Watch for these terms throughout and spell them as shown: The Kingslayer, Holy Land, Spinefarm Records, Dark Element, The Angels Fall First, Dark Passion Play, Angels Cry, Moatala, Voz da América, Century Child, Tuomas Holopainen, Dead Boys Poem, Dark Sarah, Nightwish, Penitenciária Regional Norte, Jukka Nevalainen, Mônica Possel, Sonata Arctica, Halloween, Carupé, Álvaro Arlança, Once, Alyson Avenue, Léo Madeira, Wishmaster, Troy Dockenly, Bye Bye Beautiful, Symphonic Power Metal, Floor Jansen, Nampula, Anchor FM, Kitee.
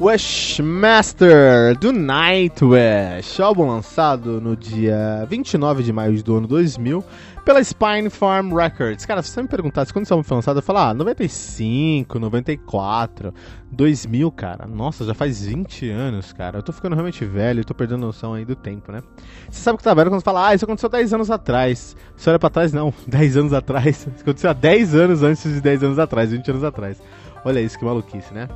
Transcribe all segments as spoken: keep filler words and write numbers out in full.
Wishmaster, do Nightwish, álbum lançado no dia vinte e nove de maio do ano dois mil pela Spinefarm Records. Cara, se você me perguntasse quando esse álbum foi lançado, eu falava, ah, noventa e cinco, noventa e quatro, dois mil, cara. Nossa, já faz vinte anos, cara. Eu tô ficando realmente velho, eu tô perdendo noção aí do tempo, né? Você sabe que tá velho quando você fala, ah, isso aconteceu dez anos atrás. Você olha pra trás, não, dez anos atrás. Isso aconteceu há dez anos antes de dez anos atrás, vinte anos atrás. Olha isso, que maluquice, né?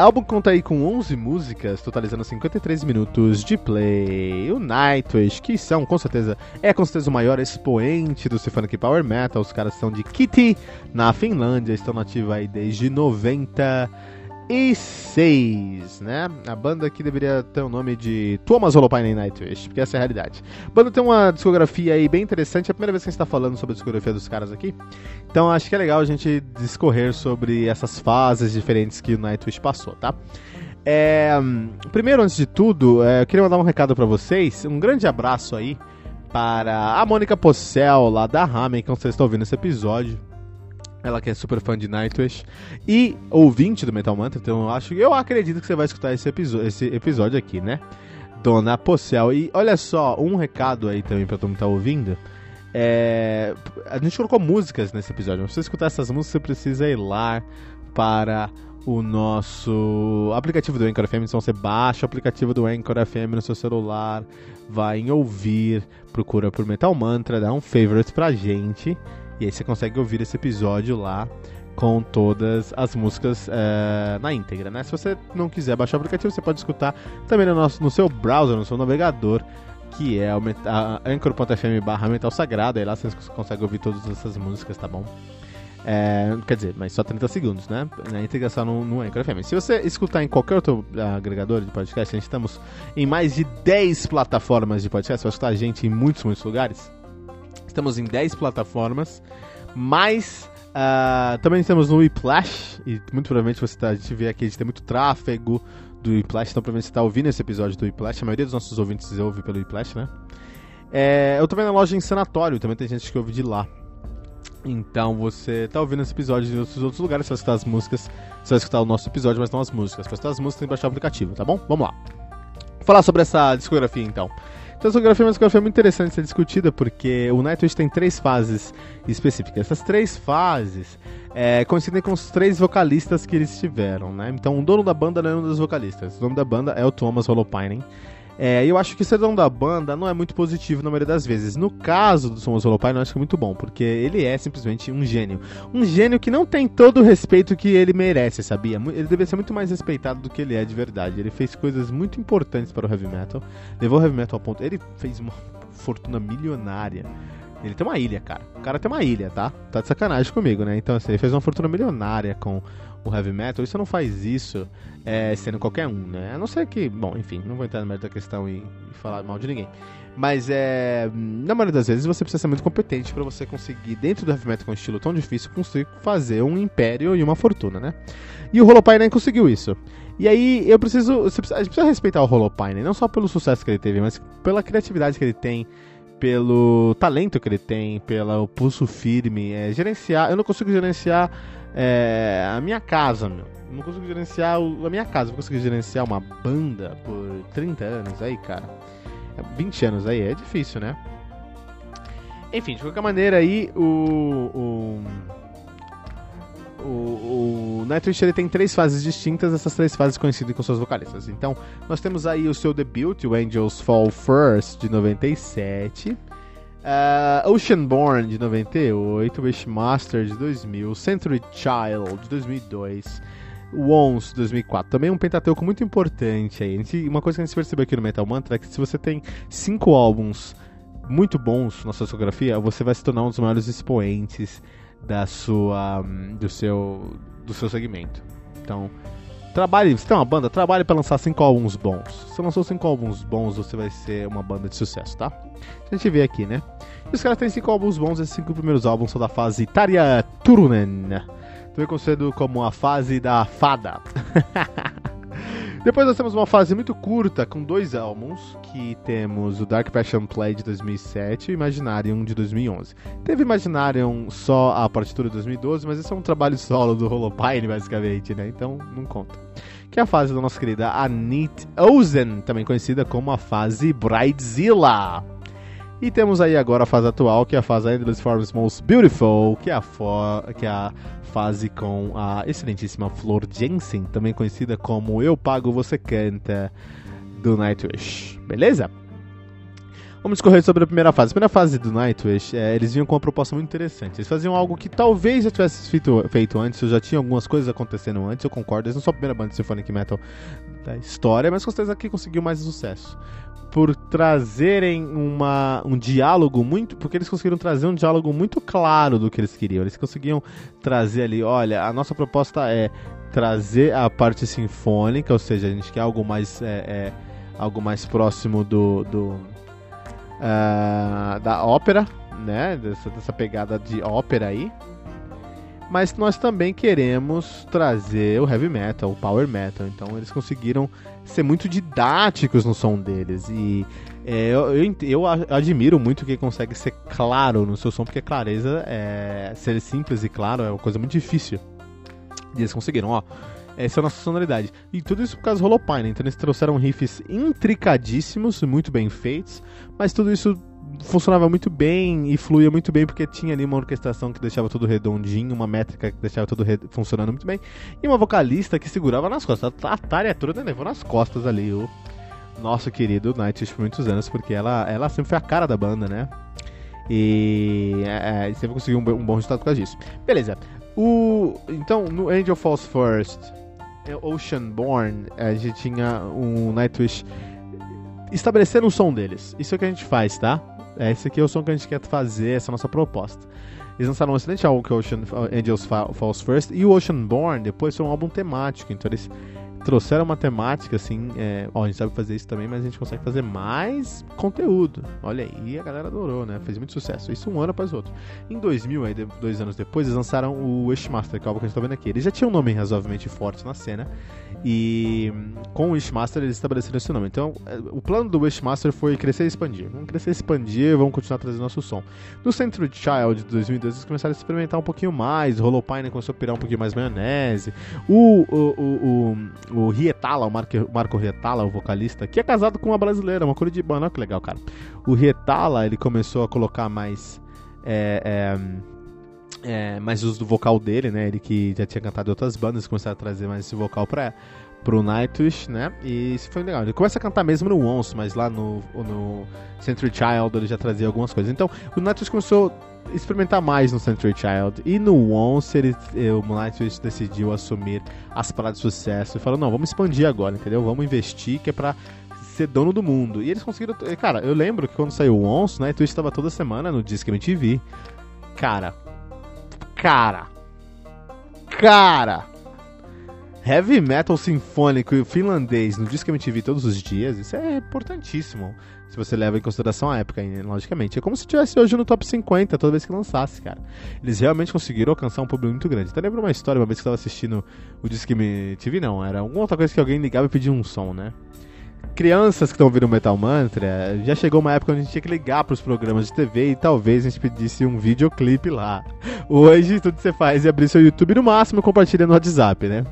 O álbum conta aí com onze músicas, totalizando cinquenta e três minutos de play. O Nightwish, que são, com certeza, é com certeza o maior expoente do Symphonic Power Metal. Os caras são de Kitee, na Finlândia, estão nativa aí desde noventa e seis, né? A banda aqui deveria ter o nome de Tuomas Holopainen Nightwish, porque essa é a realidade. A banda tem uma discografia aí bem interessante, é a primeira vez que a gente está falando sobre a discografia dos caras aqui, então acho que é legal a gente discorrer sobre essas fases diferentes que o Nightwish passou, tá? É, primeiro, antes de tudo, é, eu queria mandar um recado para vocês, um grande abraço aí para a Mônica Possel, lá da Ramen, que vocês estão ouvindo esse episódio. Ela que é super fã de Nightwish e ouvinte do Metal Mantra, então eu acho, eu acredito que você vai escutar esse, episo- esse episódio aqui, né? Dona Possel. E olha só, um recado aí também pra todo mundo que tá ouvindo. É, a gente colocou músicas nesse episódio, mas pra você escutar essas músicas, você precisa ir lá para o nosso aplicativo do Anchor F M, então você baixa o aplicativo do Anchor F M no seu celular, vai em ouvir, procura por Metal Mantra, dá um favorite pra gente. E aí você consegue ouvir esse episódio lá com todas as músicas é, na íntegra, né? Se você não quiser baixar o aplicativo, você pode escutar também no, nosso, no seu browser, no seu navegador, que é o meta, anchor.fm barra metal sagrado. Aí lá você consegue ouvir todas essas músicas, tá bom? É, quer dizer, mas só trinta segundos, né? Na íntegra só no, no Anchor F M. Se você escutar em qualquer outro agregador de podcast, a gente estamos em mais de dez plataformas de podcast. Você vai escutar a gente em muitos, muitos lugares. Estamos em dez plataformas, mas uh, também estamos no Weplash, e muito provavelmente você tá, a gente vê aqui, a gente tem muito tráfego do Weplash, então provavelmente você está ouvindo esse episódio do Weplash, a maioria dos nossos ouvintes ouve pelo Weplash, né? É, eu tô vendo a loja em Sanatório, também tem gente que ouve de lá. Então você tá ouvindo esse episódio em outros, outros lugares, você vai escutar as músicas, você vai escutar o nosso episódio, mas não as músicas. Para escutar as músicas tem que baixar o aplicativo, tá bom? Vamos lá. Vou falar sobre essa discografia então. Então, a discografia é uma discografia muito interessante de ser discutida, porque o Nightwish tem três fases específicas. Essas três fases é, coincidem com os três vocalistas que eles tiveram, né? Então, o dono da banda não é um dos vocalistas. O dono da banda é o Tuomas Holopainen. É, eu acho que ser dono da banda não é muito positivo na maioria das vezes. No caso do Tuomas Holopainen, eu acho que é muito bom, porque ele é simplesmente um gênio. Um gênio que não tem todo o respeito que ele merece, sabia? Ele deveria ser muito mais respeitado do que ele é de verdade. Ele fez coisas muito importantes para o heavy metal, levou o heavy metal ao ponto... Ele fez uma fortuna milionária. Ele tem uma ilha, cara. O cara tem uma ilha, tá? Tá de sacanagem comigo, né? Então, assim, ele fez uma fortuna milionária com o heavy metal. E você não faz isso é, sendo qualquer um, né? A não ser que... Bom, enfim, não vou entrar no mérito da questão e, e falar mal de ninguém. Mas, é, na maioria das vezes, você precisa ser muito competente pra você conseguir, dentro do heavy metal com um estilo tão difícil, conseguir fazer um império e uma fortuna, né? E o Holopainen conseguiu isso. E aí, eu preciso... Você precisa, a gente precisa respeitar o Holopainen, não só pelo sucesso que ele teve, mas pela criatividade que ele tem, pelo talento que ele tem, pelo pulso firme, é, gerenciar... Eu não consigo gerenciar é, a minha casa, meu. Eu não consigo gerenciar o, a minha casa. Eu não consigo gerenciar uma banda por trinta anos aí, cara. vinte anos aí, é difícil, né? Enfim, de qualquer maneira aí, o... O, o, o Nightwish ele tem três fases distintas, essas três fases coincidem com seus vocalistas. Então, nós temos aí o seu debut, o Angels Fall First, de noventa e sete, uh, Oceanborn, de noventa e oito, Wishmaster, de dois mil, Century Child, de dois mil e dois, O Once, dois mil e quatro, também um pentateuco muito importante aí. Uma coisa que a gente percebeu aqui no Metal Mantra é que se você tem cinco álbuns muito bons na sua discografia, você vai se tornar um dos maiores expoentes da sua, do, seu, do seu segmento. Então, trabalhe, você tem uma banda, trabalhe para lançar cinco álbuns bons. Se você lançou cinco álbuns bons, você vai ser uma banda de sucesso, tá? A gente vê aqui, né? E os caras têm cinco álbuns bons, esses cinco primeiros álbuns são da fase Tarja Turunen, também conhecido como a fase da fada. Depois nós temos uma fase muito curta com dois álbuns, que temos o Dark Passion Play de dois mil e sete e o Imaginarium de dois mil e onze. Teve Imaginarium só a partitura de dois mil e doze, mas esse é um trabalho solo do Holopainen, basicamente, né? Então não conta. Que é a fase da nossa querida Anette Olzon, também conhecida como a fase Bridezilla. E temos aí agora a fase atual, que é a fase Endless Forms Most Beautiful, que é a, fo- que é a fase com a excelentíssima Floor Jansen, também conhecida como Eu Pago, Você Canta, do Nightwish. Beleza? Vamos discorrer sobre a primeira fase. A primeira fase do Nightwish, é, eles vinham com uma proposta muito interessante. Eles faziam algo que talvez já tivesse feito, feito antes, ou já tinha algumas coisas acontecendo antes, eu concordo. Eles não são a primeira banda de Symphonic Metal da história, mas com certeza que conseguiu mais sucesso. Por trazerem uma, um diálogo muito... Porque eles conseguiram trazer um diálogo muito claro do que eles queriam. Eles conseguiam trazer ali, olha, a nossa proposta é trazer a parte sinfônica, ou seja, a gente quer algo mais, é, é, algo mais próximo do, do, uh, da ópera, né? Dessa, dessa pegada de ópera aí. Mas nós também queremos trazer o heavy metal, o power metal. Então eles conseguiram ser muito didáticos no som deles. E é, eu, eu, eu admiro muito quem consegue ser claro no seu som, porque clareza, é, ser simples e claro é uma coisa muito difícil. E eles conseguiram, ó. Essa é a nossa sonoridade. E tudo isso por causa do Holopainen. Então eles trouxeram riffs intricadíssimos, muito bem feitos, mas tudo isso funcionava muito bem e fluía muito bem porque tinha ali uma orquestração que deixava tudo redondinho, uma métrica que deixava tudo re- funcionando muito bem e uma vocalista que segurava nas costas. A Tarja Turunen levou nas costas ali o nosso querido Nightwish por muitos anos, porque ela, ela sempre foi a cara da banda, né? E é, sempre conseguiu um, um bom resultado por causa disso. Beleza. O, então, no Angel Falls First, Oceanborn, a gente tinha um Nightwish estabelecendo o som deles. Isso é o que a gente faz, tá? É, esse aqui é o som que a gente quer fazer, essa é a nossa proposta. Eles lançaram um excelente álbum que é o Ocean, Angels Falls First, e o Oceanborn depois foi um álbum temático, então eles trouxeram uma temática assim, é, ó, a gente sabe fazer isso também, mas a gente consegue fazer mais conteúdo. Olha aí, a galera adorou, né? Fez muito sucesso, isso um ano após o outro. Em dois mil, aí, dois anos depois, eles lançaram o Wishmaster, que é o álbum que a gente tá vendo aqui. Ele já tinha um nome razoavelmente forte na cena, e com o Wishmaster eles estabeleceram esse nome. Então o plano do Wishmaster foi crescer e expandir. Vamos crescer e expandir, vamos continuar trazendo nosso som. No Century Child de dois mil e doze eles começaram a experimentar um pouquinho mais. O Holopainen começou a pirar um pouquinho mais maionese. O, o, o, o, o Hietala, o Marco, Marco Hietala, o vocalista, que é casado com uma brasileira, uma curitibana, que legal, cara. O Hietala, ele começou a colocar mais... É, é, É, mas o uso do vocal dele, né? Ele que já tinha cantado em outras bandas, começaram a trazer mais esse vocal pra, pro Nightwish, né? E isso foi legal. Ele começa a cantar mesmo no Once, mas lá no, no Century Child ele já trazia algumas coisas. Então o Nightwish começou a experimentar mais no Century Child. E no Once ele, o Nightwish decidiu assumir as paradas de sucesso e falou, não, vamos expandir agora, entendeu? Vamos investir, que é pra ser dono do mundo. E eles conseguiram... Cara, eu lembro que quando saiu o Once, o Nightwish estava toda semana no Disque M T V. Cara... Cara, cara, heavy metal sinfônico e finlandês no Disque M T V todos os dias, isso é importantíssimo, se você leva em consideração a época, logicamente. É como se estivesse hoje no top cinquenta, toda vez que lançasse, cara. Eles realmente conseguiram alcançar um público muito grande. Até lembro uma história, uma vez que eu estava assistindo o Disque M T V, não, era alguma outra coisa que alguém ligava e pedia um som, né? Crianças que estão ouvindo o Metal Mantra, já chegou uma época onde a gente tinha que ligar para os programas de T V e talvez a gente pedisse um videoclipe lá. Hoje tudo que você faz é abrir seu YouTube no máximo e compartilha no WhatsApp, né?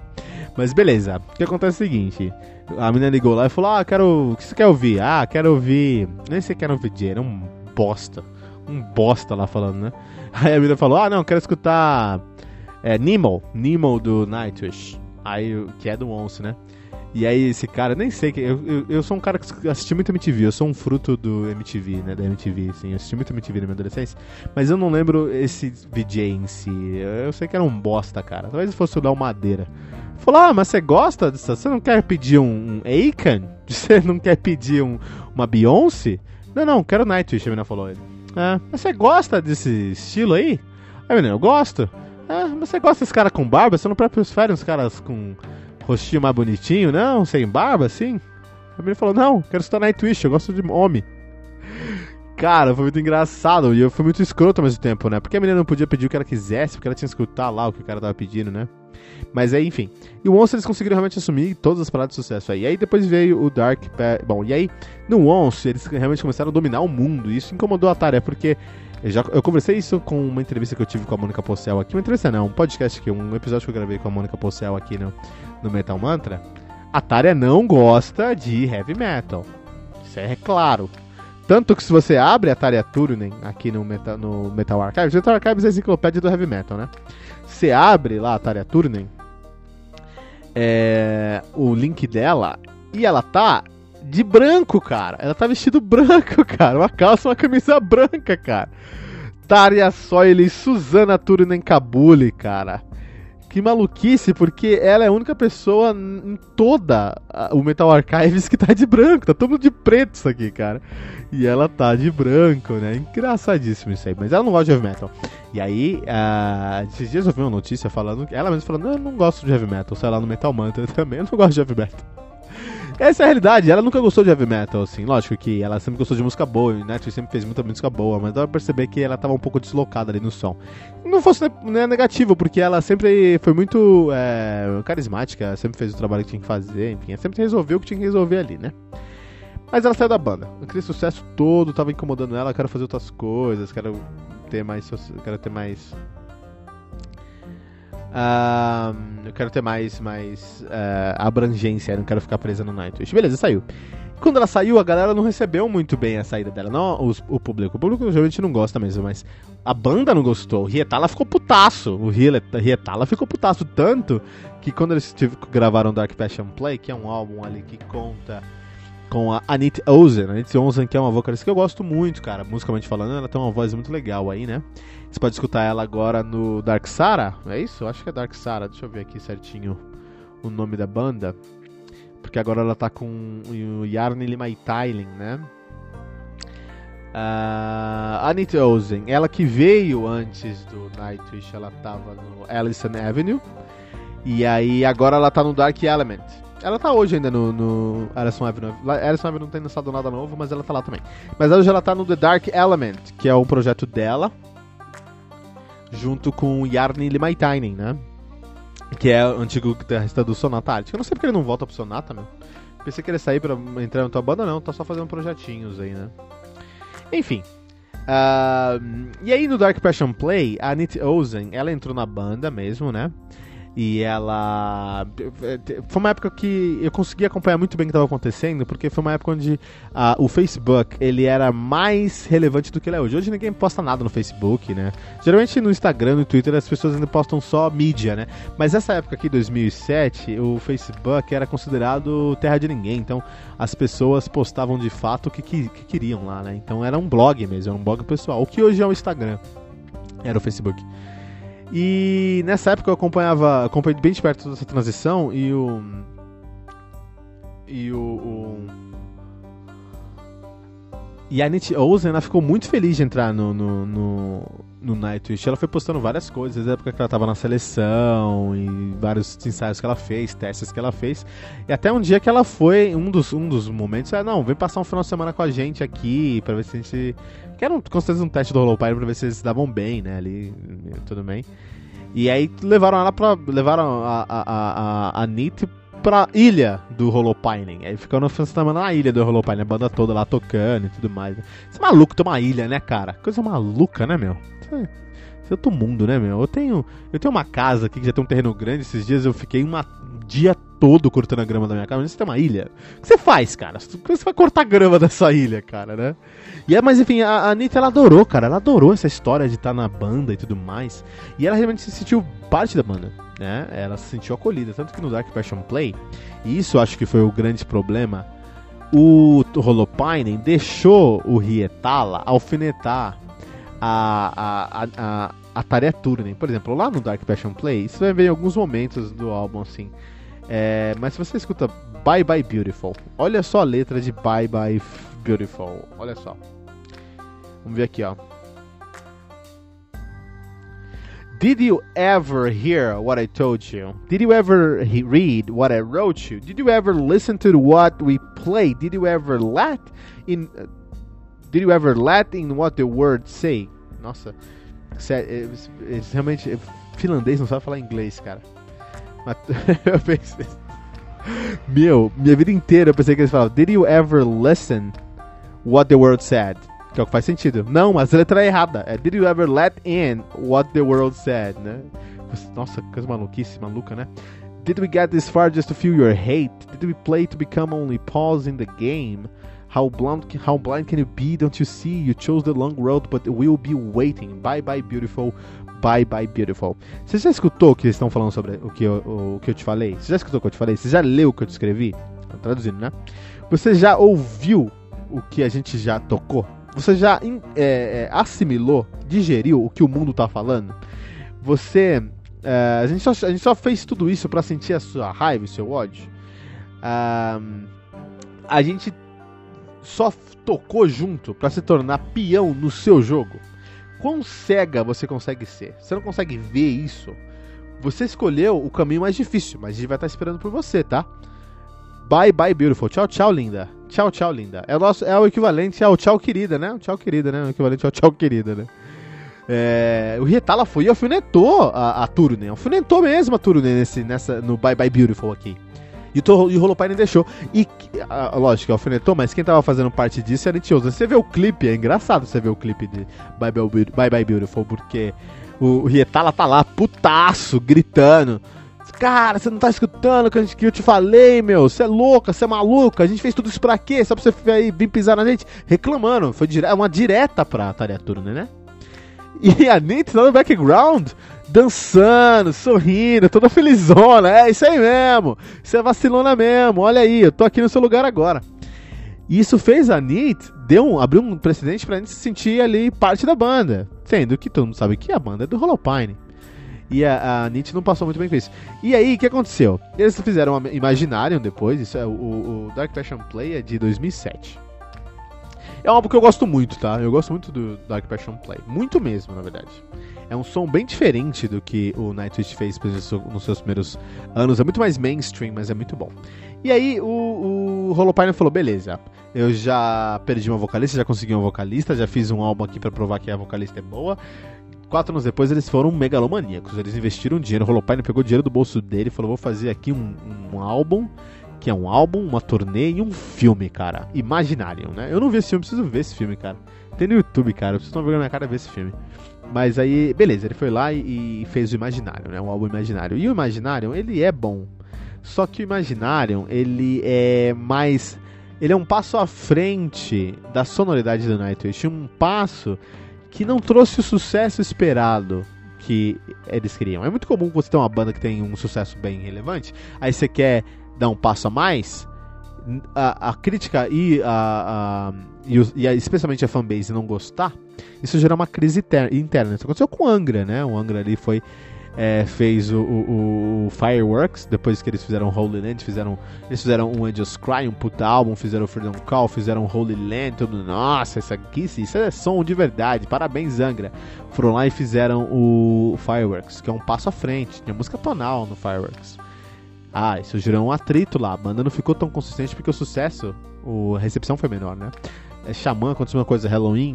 Mas beleza, o que acontece é o seguinte, a menina ligou lá e falou, ah, quero, o que você quer ouvir? Ah, quero ouvir, nem sei o que era ouvir, era um bosta, um bosta lá falando, né? Aí a menina falou, ah não, quero escutar é, Nemo, Nemo do Nightwish, aí, que é do Once, né? E aí esse cara, nem sei quem, eu, eu, eu sou um cara que assisti muito M T V, eu sou um fruto do M T V, né, da M T V, assim, eu assisti muito M T V na minha adolescência, mas eu não lembro esse V J em si, eu sei que era um bosta, cara, talvez fosse o Léo Madeira. Falou, ah, mas você gosta disso? Você não quer pedir um, um Aiken? Você não quer pedir um, uma Beyoncé? Não, não, quero Nightwish, a menina falou ele. Ah, mas você gosta desse estilo aí? Aí, menina, eu gosto. Ah, mas você gosta desse cara com barba? Você não prefere uns caras com rostinho mais bonitinho, não? Sem barba, assim? A menina falou, não, quero estar Nightwish, eu gosto de homem. Cara, foi muito engraçado, e eu fui muito escroto ao mesmo tempo, né? Porque a menina não podia pedir o que ela quisesse, porque ela tinha que escutar lá o que o cara tava pedindo, né? Mas aí, enfim. E o Once eles conseguiram realmente assumir todas as paradas de sucesso aí. E aí depois veio o Dark... Pa- Bom, e aí no Once eles realmente começaram a dominar o mundo. E isso incomodou a Tarja, porque... Eu, já, eu conversei isso com uma entrevista que eu tive com a Mônica Pocel aqui. Uma entrevista não, um podcast aqui, um episódio que eu gravei com a Mônica Pocel aqui no, no Metal Mantra. A Tarja não gosta de heavy metal. Isso é claro. Tanto que se você abre a Tarja Turunen aqui no Metal, no Metal Archives... Metal Archives é a enciclopédia do heavy metal, né? Você abre lá a Tarja Turunen, é, o link dela, e ela tá de branco, cara. Ela tá vestido branco, cara. Uma calça, uma camisa branca, cara. Tarja Soili, Susanna Turunen Kabuli, cara. Que maluquice, porque ela é a única pessoa em toda a, o Metal Archives que tá de branco. Tá todo mundo de preto isso aqui, cara. E ela tá de branco, né? Engraçadíssimo isso aí. Mas ela não gosta de heavy metal. E aí, uh, esses dias eu vi uma notícia falando... Ela mesma falando, não, eu não gosto de heavy metal. Sei lá, no Metal Mantra também, eu não gosto de heavy metal. Essa é a realidade, ela nunca gostou de heavy metal, assim, lógico que ela sempre gostou de música boa, e Nightwish sempre fez muita música boa, mas dá pra perceber que ela tava um pouco deslocada ali no som. Não fosse né, negativo, porque ela sempre foi muito é, carismática, sempre fez o trabalho que tinha que fazer, enfim, ela sempre resolveu o que tinha que resolver ali, né? Mas ela saiu da banda, aquele sucesso todo, tava incomodando ela, quero fazer outras coisas, quero ter mais... Quero ter mais... Uh, eu quero ter mais, mais uh, abrangência, eu não quero ficar presa no Nightwish. Beleza, saiu. Quando ela saiu, a galera não recebeu muito bem a saída dela, não os, o público. O público geralmente não gosta mesmo, mas a banda não gostou. O Hietala ficou putaço. O Hietala ficou putaço tanto que quando eles gravaram Dark Passion Play, que é um álbum ali que conta com a Anette Olzon. A Anette Olzon, que é uma vocalista que eu gosto muito, cara. Musicalmente falando, ela tem uma voz muito legal aí, né? Você pode escutar ela agora no Dark Sarah, é isso? Eu acho que é Dark Sarah, deixa eu ver aqui certinho o nome da banda. Porque agora ela tá com o Jarni Limaitainen, né? Uh, Anette Olzon, ela que veio antes do Nightwish, ela tava no Alyson Avenue. E aí agora ela tá no Dark Element. Ela tá hoje ainda no, no Alyson Avenue. Alyson Avenue não tem lançado nada novo, mas ela tá lá também. Mas hoje ela tá no The Dark Element, que é um projeto dela. Junto com o Jarni Limaitainen, né? Que é o antigo guitarrista do Sonata Arctica. Eu não sei porque ele não volta pro Sonata, meu. Pensei que ele ia sair pra entrar na tua banda, não. Tá só fazendo projetinhos aí, né? Enfim. Uh, e aí no Dark Passion Play, a Anette Olzon, ela entrou na banda mesmo, né? E ela... Foi uma época que eu consegui acompanhar muito bem o que estava acontecendo, porque foi uma época onde uh, o Facebook, ele era mais relevante do que ele é hoje. Hoje ninguém posta nada no Facebook, né? Geralmente no Instagram, no Twitter, as pessoas ainda postam só mídia, né? Mas essa época aqui, dois mil e sete, o Facebook era considerado terra de ninguém. Então, as pessoas postavam de fato o que, que, que queriam lá, né? Então, era um blog mesmo, era um blog pessoal. O que hoje é o Instagram, era o Facebook. E nessa época eu acompanhava, acompanhei bem de perto toda essa transição e o. E o. o e a Anette Olzon, ela ficou muito feliz de entrar no, no, no, no Nightwish. Ela foi postando várias coisas, na época que ela tava na seleção, e vários ensaios que ela fez, testes que ela fez. E até um dia que ela foi, um dos, um dos momentos, é, não, vem passar um final de semana com a gente aqui, pra ver se a gente... Que era um, com certeza um teste do Holopainen pra ver se eles se davam bem, né, ali, tudo bem. E aí levaram ela pra... Levaram a, a, a, a Anette pra ilha do Holopainen. Aí ficou no fim de semana na ilha do Holopainen, a banda toda lá tocando e tudo mais. Você é maluco ter uma ilha, né, cara? Coisa maluca, né, meu? Você é outro mundo, né, meu? Eu tenho, eu tenho uma casa aqui que já tem um terreno grande. Esses dias eu fiquei um dia todo cortando a grama da minha casa. Mas você tem uma ilha? O que você faz, cara? Como você vai cortar a grama dessa ilha, cara, né? E é, mas enfim, a Anette, ela adorou, cara. Ela adorou essa história de estar na banda e tudo mais. E ela realmente se sentiu parte da banda. né? Ela se sentiu acolhida, tanto que no Dark Passion Play, e isso acho que foi o grande problema, o Holopainen deixou o Hietala alfinetar a, a, a, a, a Tarja Turunen. Por exemplo, lá no Dark Passion Play, isso vai ver em alguns momentos do álbum, assim. É, mas se você escuta Bye Bye Beautiful, olha só a letra de Bye Bye Beautiful, olha só. Vamos ver aqui, ó. Did you ever hear what I told you? Did you ever he- read what I wrote you? Did you ever listen to what we play? Did you ever let in? Uh, did you ever let in what the words say? Nossa, eles realmente finlandês não sabe falar inglês, cara. Mas eu pensei, meu, minha vida inteira eu pensei que eles falavam. Did you ever listen what the world said? Que é o que faz sentido. Não, mas a letra é errada. É Did you ever let in what the world said, né? Nossa, coisa maluquice, maluca, né? Did we get this far just to feel your hate? Did we play to become only pawns in the game? How blind, how blind can you be? Don't you see? You chose the long road, but we'll be waiting. Bye bye beautiful, bye bye beautiful. Você já escutou o que eles estão falando sobre o que, eu, o que eu te falei? Você já escutou o que eu te falei? Você já leu o que eu te escrevi? Traduzindo, né? Você já ouviu o que a gente já tocou? Você já é, assimilou, digeriu o que o mundo tá falando? Você... É, a, gente só, a gente só fez tudo isso pra sentir a sua raiva, o seu ódio? Um, a gente só tocou junto pra se tornar peão no seu jogo? Quão cega você consegue ser? Você não consegue ver isso? Você escolheu o caminho mais difícil, mas a gente vai estar esperando por você, tá? Bye, bye, beautiful. Tchau, tchau, linda. Tchau, tchau, linda. É o, nosso, é o equivalente ao tchau, querida, né? O tchau, querida, né? O equivalente ao tchau, querida, né? É, o Hietala foi e alfinetou a, a Turunen. Alfinetou mesmo a Turunen nesse, nessa, no Bye Bye Beautiful aqui. E o, e o Holopainen deixou. E, a, lógico, alfinetou, mas quem tava fazendo parte disso era Antioza. Você vê o clipe, é engraçado você ver o clipe de Bye Bye, Bye, Bye Beautiful, porque o, o Hietala tá lá, putaço, gritando. Cara, você não tá escutando o que, que eu te falei, meu? Você é louca, você é maluca. A gente fez tudo isso pra quê? Só pra você aí, vir pisar na gente? Reclamando. Foi dire- uma direta pra Tarja Turunen, né? E a Anette lá no background, dançando, sorrindo, toda felizona. É isso aí mesmo. Você é vacilona mesmo. Olha aí, eu tô aqui no seu lugar agora. E isso fez a Anette, deu um, abriu um precedente pra Anette se sentir ali parte da banda. Sendo que todo mundo sabe que a banda é do Holopainen. E a, a Anette não passou muito bem com isso. E aí, o que aconteceu? Eles fizeram uma Imaginarium depois, isso é, o, o Dark Passion Play é de dois mil e sete. É um álbum que eu gosto muito, tá? Eu gosto muito do Dark Passion Play. Muito mesmo, na verdade. É um som bem diferente do que o Nightwish fez nos seus primeiros anos. É muito mais mainstream, mas é muito bom. E aí, o, o Holopainen falou, beleza, eu já perdi uma vocalista, já consegui uma vocalista, já fiz um álbum aqui pra provar que a vocalista é boa. Quatro anos depois eles foram megalomaníacos, eles investiram dinheiro, o Holopainen pegou dinheiro do bolso dele e falou, vou fazer aqui um, um álbum, que é um álbum, uma turnê e um filme, cara, Imaginarium, né? Eu não vi esse filme, preciso ver esse filme, cara, tem no YouTube, cara, vocês estão vendo na minha cara ver esse filme. Mas aí, beleza, ele foi lá e, e fez o Imaginarium, né, um álbum Imaginarium, e o Imaginarium, ele é bom, só que o Imaginarium, ele é mais, ele é um passo à frente da sonoridade do Nightwish, um passo... que não trouxe o sucesso esperado que eles queriam. É muito comum você ter uma banda que tem um sucesso bem relevante, aí você quer dar um passo a mais, a, a crítica e, a, a, e, o, e a, especialmente a fanbase não gostar, isso gera uma crise interna. interna. Isso aconteceu com o Angra, né? O Angra ali foi, é, fez o, o, o Fireworks, depois que eles fizeram o Holy Land, fizeram, eles fizeram o Angels Cry, um puta álbum, fizeram o Freedom Call, fizeram o Holy Land, tudo, nossa, isso aqui, isso é som de verdade, parabéns Angra. Foram lá e fizeram o Fireworks, que é um passo à frente, tinha música tonal no Fireworks. Ah, isso gerou um atrito lá, a banda não ficou tão consistente porque o sucesso, o, a recepção foi menor, né? É, Xamã, aconteceu uma coisa, Halloween,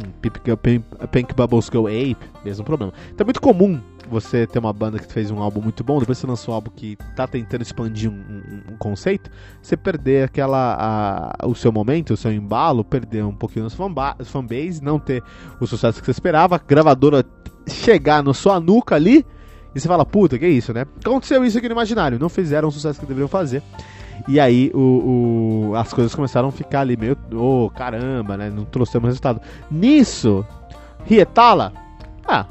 Pink Bubbles Go Ape, mesmo problema. Então é muito comum você ter uma banda que fez um álbum muito bom, depois você lançou um álbum que tá tentando expandir um, um, um conceito, você perder aquela, a, o seu momento, o seu embalo, perder um pouquinho os fanbase, não ter o sucesso que você esperava, a gravadora chegar na sua nuca ali, e você fala, puta, que é isso, né? Aconteceu isso aqui no Imaginarium, não fizeram o sucesso que deveriam fazer. E aí o, o, as coisas começaram a ficar ali meio, oh, caramba, né? Não trouxemos resultado. Nisso, Hietala, ah,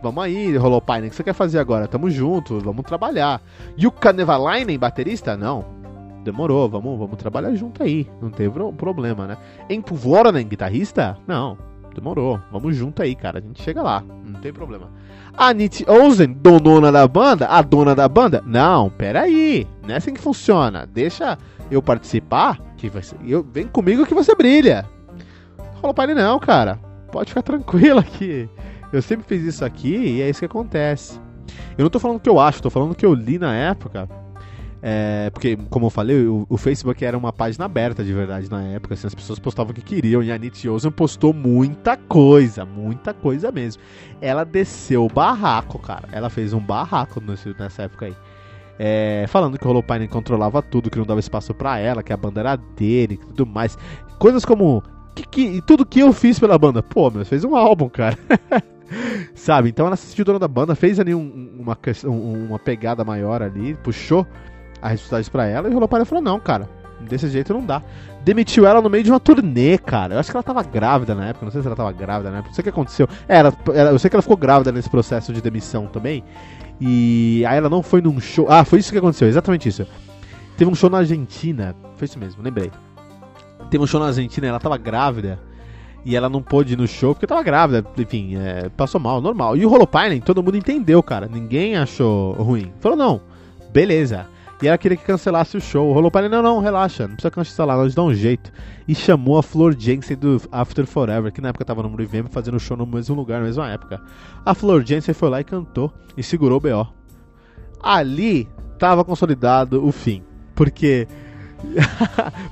Vamos aí, Holopainen, o que você quer fazer agora? Tamo junto, vamos trabalhar. Jukka Nevalainen, baterista? Não. Demorou, vamos, vamos trabalhar junto aí. Não teve problema, né? Emppu Vuorinen, guitarrista? Não. Demorou, vamos junto aí, cara. A gente chega lá, não tem problema. Anette Olzon, donona da banda? A dona da banda? Não, peraí. Não é assim que funciona. Deixa eu participar, que vai ser... eu... vem comigo que você brilha. Holopainen, não, cara. Pode ficar tranquilo aqui. Eu sempre fiz isso aqui e é isso que acontece. Eu não tô falando o que eu acho, tô falando o que eu li na época. É, porque, como eu falei, o, o Facebook era uma página aberta de verdade na época, assim, as pessoas postavam o que queriam. E a Anette Olzon postou muita coisa, muita coisa mesmo. Ela desceu o barraco, cara. Ela fez um barraco nesse, nessa época aí. É, falando que o Holopainen controlava tudo, que não dava espaço pra ela, que a banda era dele e tudo mais. Coisas como... Que, que, tudo que eu fiz pela banda. Pô, meu, fez um álbum, cara. Sabe? Então ela se sentiu dona da banda, fez ali um, uma, uma pegada maior ali, puxou as responsabilidades pra ela e o Holopainen falou: não, cara, desse jeito não dá. Demitiu ela no meio de uma turnê, cara. Eu acho que ela tava grávida na época, não sei se ela tava grávida na época, não sei o que aconteceu. É, ela, ela, eu sei que ela ficou grávida nesse processo de demissão também. E aí ela não foi num show. Ah, foi isso que aconteceu, exatamente isso. Teve um show na Argentina, foi isso mesmo, lembrei. Teve um show na Argentina, ela tava grávida e ela não pôde ir no show porque tava grávida, enfim, é, passou mal, normal. E o Holopainen, todo mundo entendeu, cara, ninguém achou ruim. Falou, não, beleza. E ela queria que cancelasse o show. O Holopainen, não, não, relaxa, não precisa cancelar, nós dá um jeito. E chamou a Floor Jansen do After Forever, que na época tava no Revamp fazendo show no mesmo lugar, na mesma época. A Floor Jansen foi lá e cantou e segurou o B O. Ali tava consolidado o fim, porque...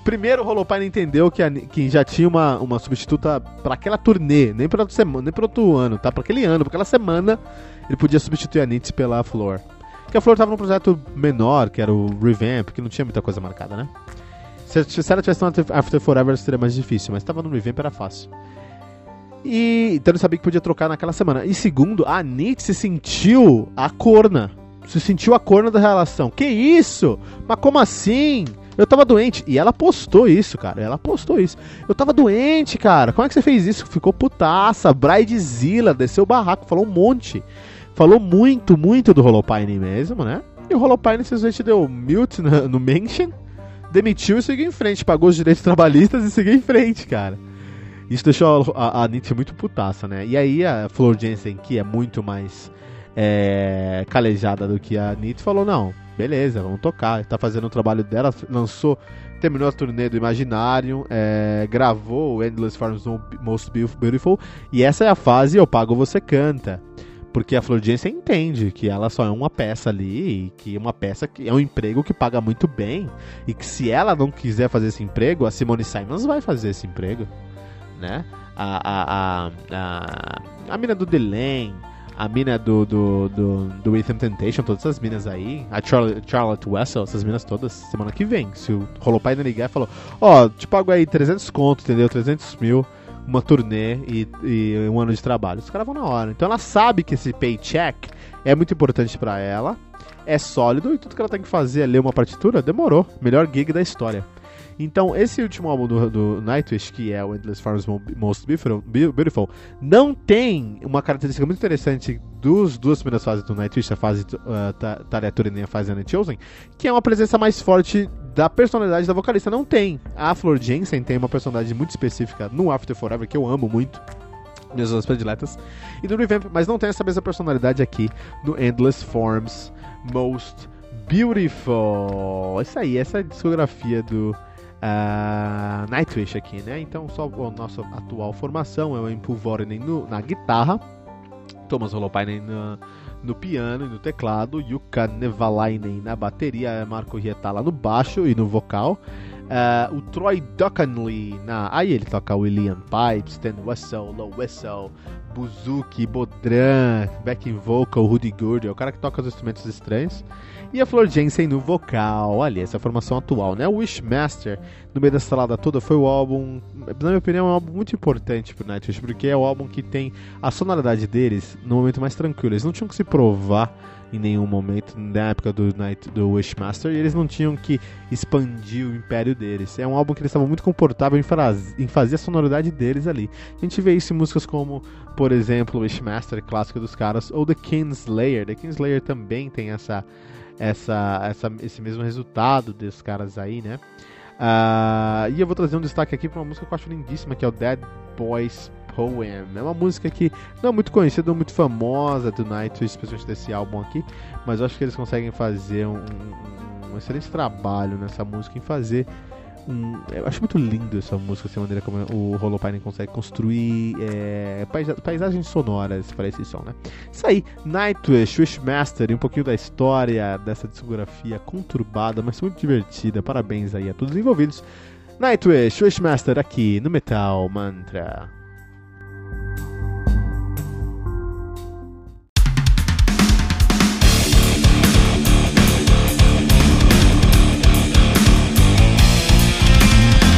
primeiro o Holopainen entendeu que, a, que já tinha uma, uma substituta para aquela turnê, nem para outro, outro ano, tá? Para aquele ano, para aquela semana ele podia substituir a Anette pela Floor. Porque a Floor tava num projeto menor, que era o Revamp, que não tinha muita coisa marcada, né? Se, se ela tivesse no After Forever seria mais difícil, mas tava no Revamp, era fácil. E então ele sabia que podia trocar naquela semana. E segundo, a Anette se sentiu a corna, se sentiu a corna da relação. Que isso? Mas como assim? Eu tava doente. E ela postou isso, cara. Ela postou isso. Eu tava doente, cara. Como é que você fez isso? Ficou putaça. Bridezilla desceu o barraco. Falou um monte. Falou muito, muito do Holopainen mesmo, né? E o Holopainen simplesmente deu mute no mention. Demitiu e seguiu em frente. Pagou os direitos trabalhistas e seguiu em frente, cara. Isso deixou a, a Anette muito putaça, né? E aí a Floor Jansen, que é muito mais é, calejada do que a Anette, falou, não... beleza, vamos tocar. Tá fazendo o trabalho dela, lançou, terminou a turnê do Imaginarium, é, gravou o Endless Forms Most Beautiful, e essa é a fase eu pago, você canta. Porque a Floor Jansen entende que ela só é uma peça ali, e que é uma peça que é um emprego que paga muito bem, e que se ela não quiser fazer esse emprego, a Simone Simons vai fazer esse emprego, né? A, a, a, a, a mina do Delane, a mina do, do, do, do Within Temptation, todas essas minas aí, a Charlotte, Charlotte Wessel, essas minas todas, semana que vem. Se o Holopainen ligar e falou, ó, oh, te pago aí trezentos conto, entendeu? trezentos mil, uma turnê e, e um ano de trabalho. Os caras vão na hora. Então ela sabe que esse paycheck é muito importante pra ela, é sólido e tudo que ela tem que fazer é ler uma partitura, demorou. Melhor gig da história. Então, esse último álbum do, do Nightwish, que é o Endless Forms Most Beautiful, não tem uma característica muito interessante dos duas primeiras fases do Nightwish, a fase uh, Tariatura e a fase Anette Olzon, que é uma presença mais forte da personalidade da vocalista. Não tem. A Floor Jansen tem uma personalidade muito específica no After Forever, que eu amo muito, minhas duas prediletas, e no Revamp, mas não tem essa mesma personalidade aqui no Endless Forms Most Beautiful. Isso aí, essa é a discografia do... Uh, Nightwish aqui, né? Então só a nossa atual formação é o Emppu Vuorinen no, na guitarra, Tuomas Holopainen no, no piano e no teclado, Jukka Nevalainen na bateria, Marco Hietala no baixo e no vocal, uh, o Troy Dockenly na... aí ele toca William Pipes, Stan Wessel, Low Wessel, Buzuki, Bodran, backing vocal, Rudy Gurdy, é o cara que toca os instrumentos estranhos. E a Floor Jansen no vocal, ali, essa formação atual, né? O Wishmaster, no meio da salada toda, foi o álbum, na minha opinião, é um álbum muito importante pro Nightwish, porque é o álbum que tem a sonoridade deles no momento mais tranquilo. Eles não tinham que se provar em nenhum momento na época do, Night, do Wishmaster, e eles não tinham que expandir o império deles. É um álbum que eles estavam muito confortáveis em, faz, em fazer a sonoridade deles ali. A gente vê isso em músicas como, por exemplo, Wishmaster, clássica dos caras, ou The Kingslayer. The Kingslayer também tem essa, essa, essa, esse mesmo resultado desses caras aí, né? Uh, e eu vou trazer um destaque aqui para uma música que eu acho lindíssima, que é o Dead Boys Poem. É uma música que não é muito conhecida, não é muito famosa do Nightwish, especialmente desse álbum aqui, mas eu acho que eles conseguem fazer um, um, um excelente trabalho nessa música, em fazer um... Eu acho muito lindo essa música, assim, a maneira como o Holopainen consegue construir é, paisa, paisagens sonoras para esse som, né? Isso aí, Nightwish, Wishmaster, e um pouquinho da história dessa discografia conturbada, mas muito divertida. Parabéns aí a todos os envolvidos. Nightwish, Wishmaster, aqui no Metal Mantra.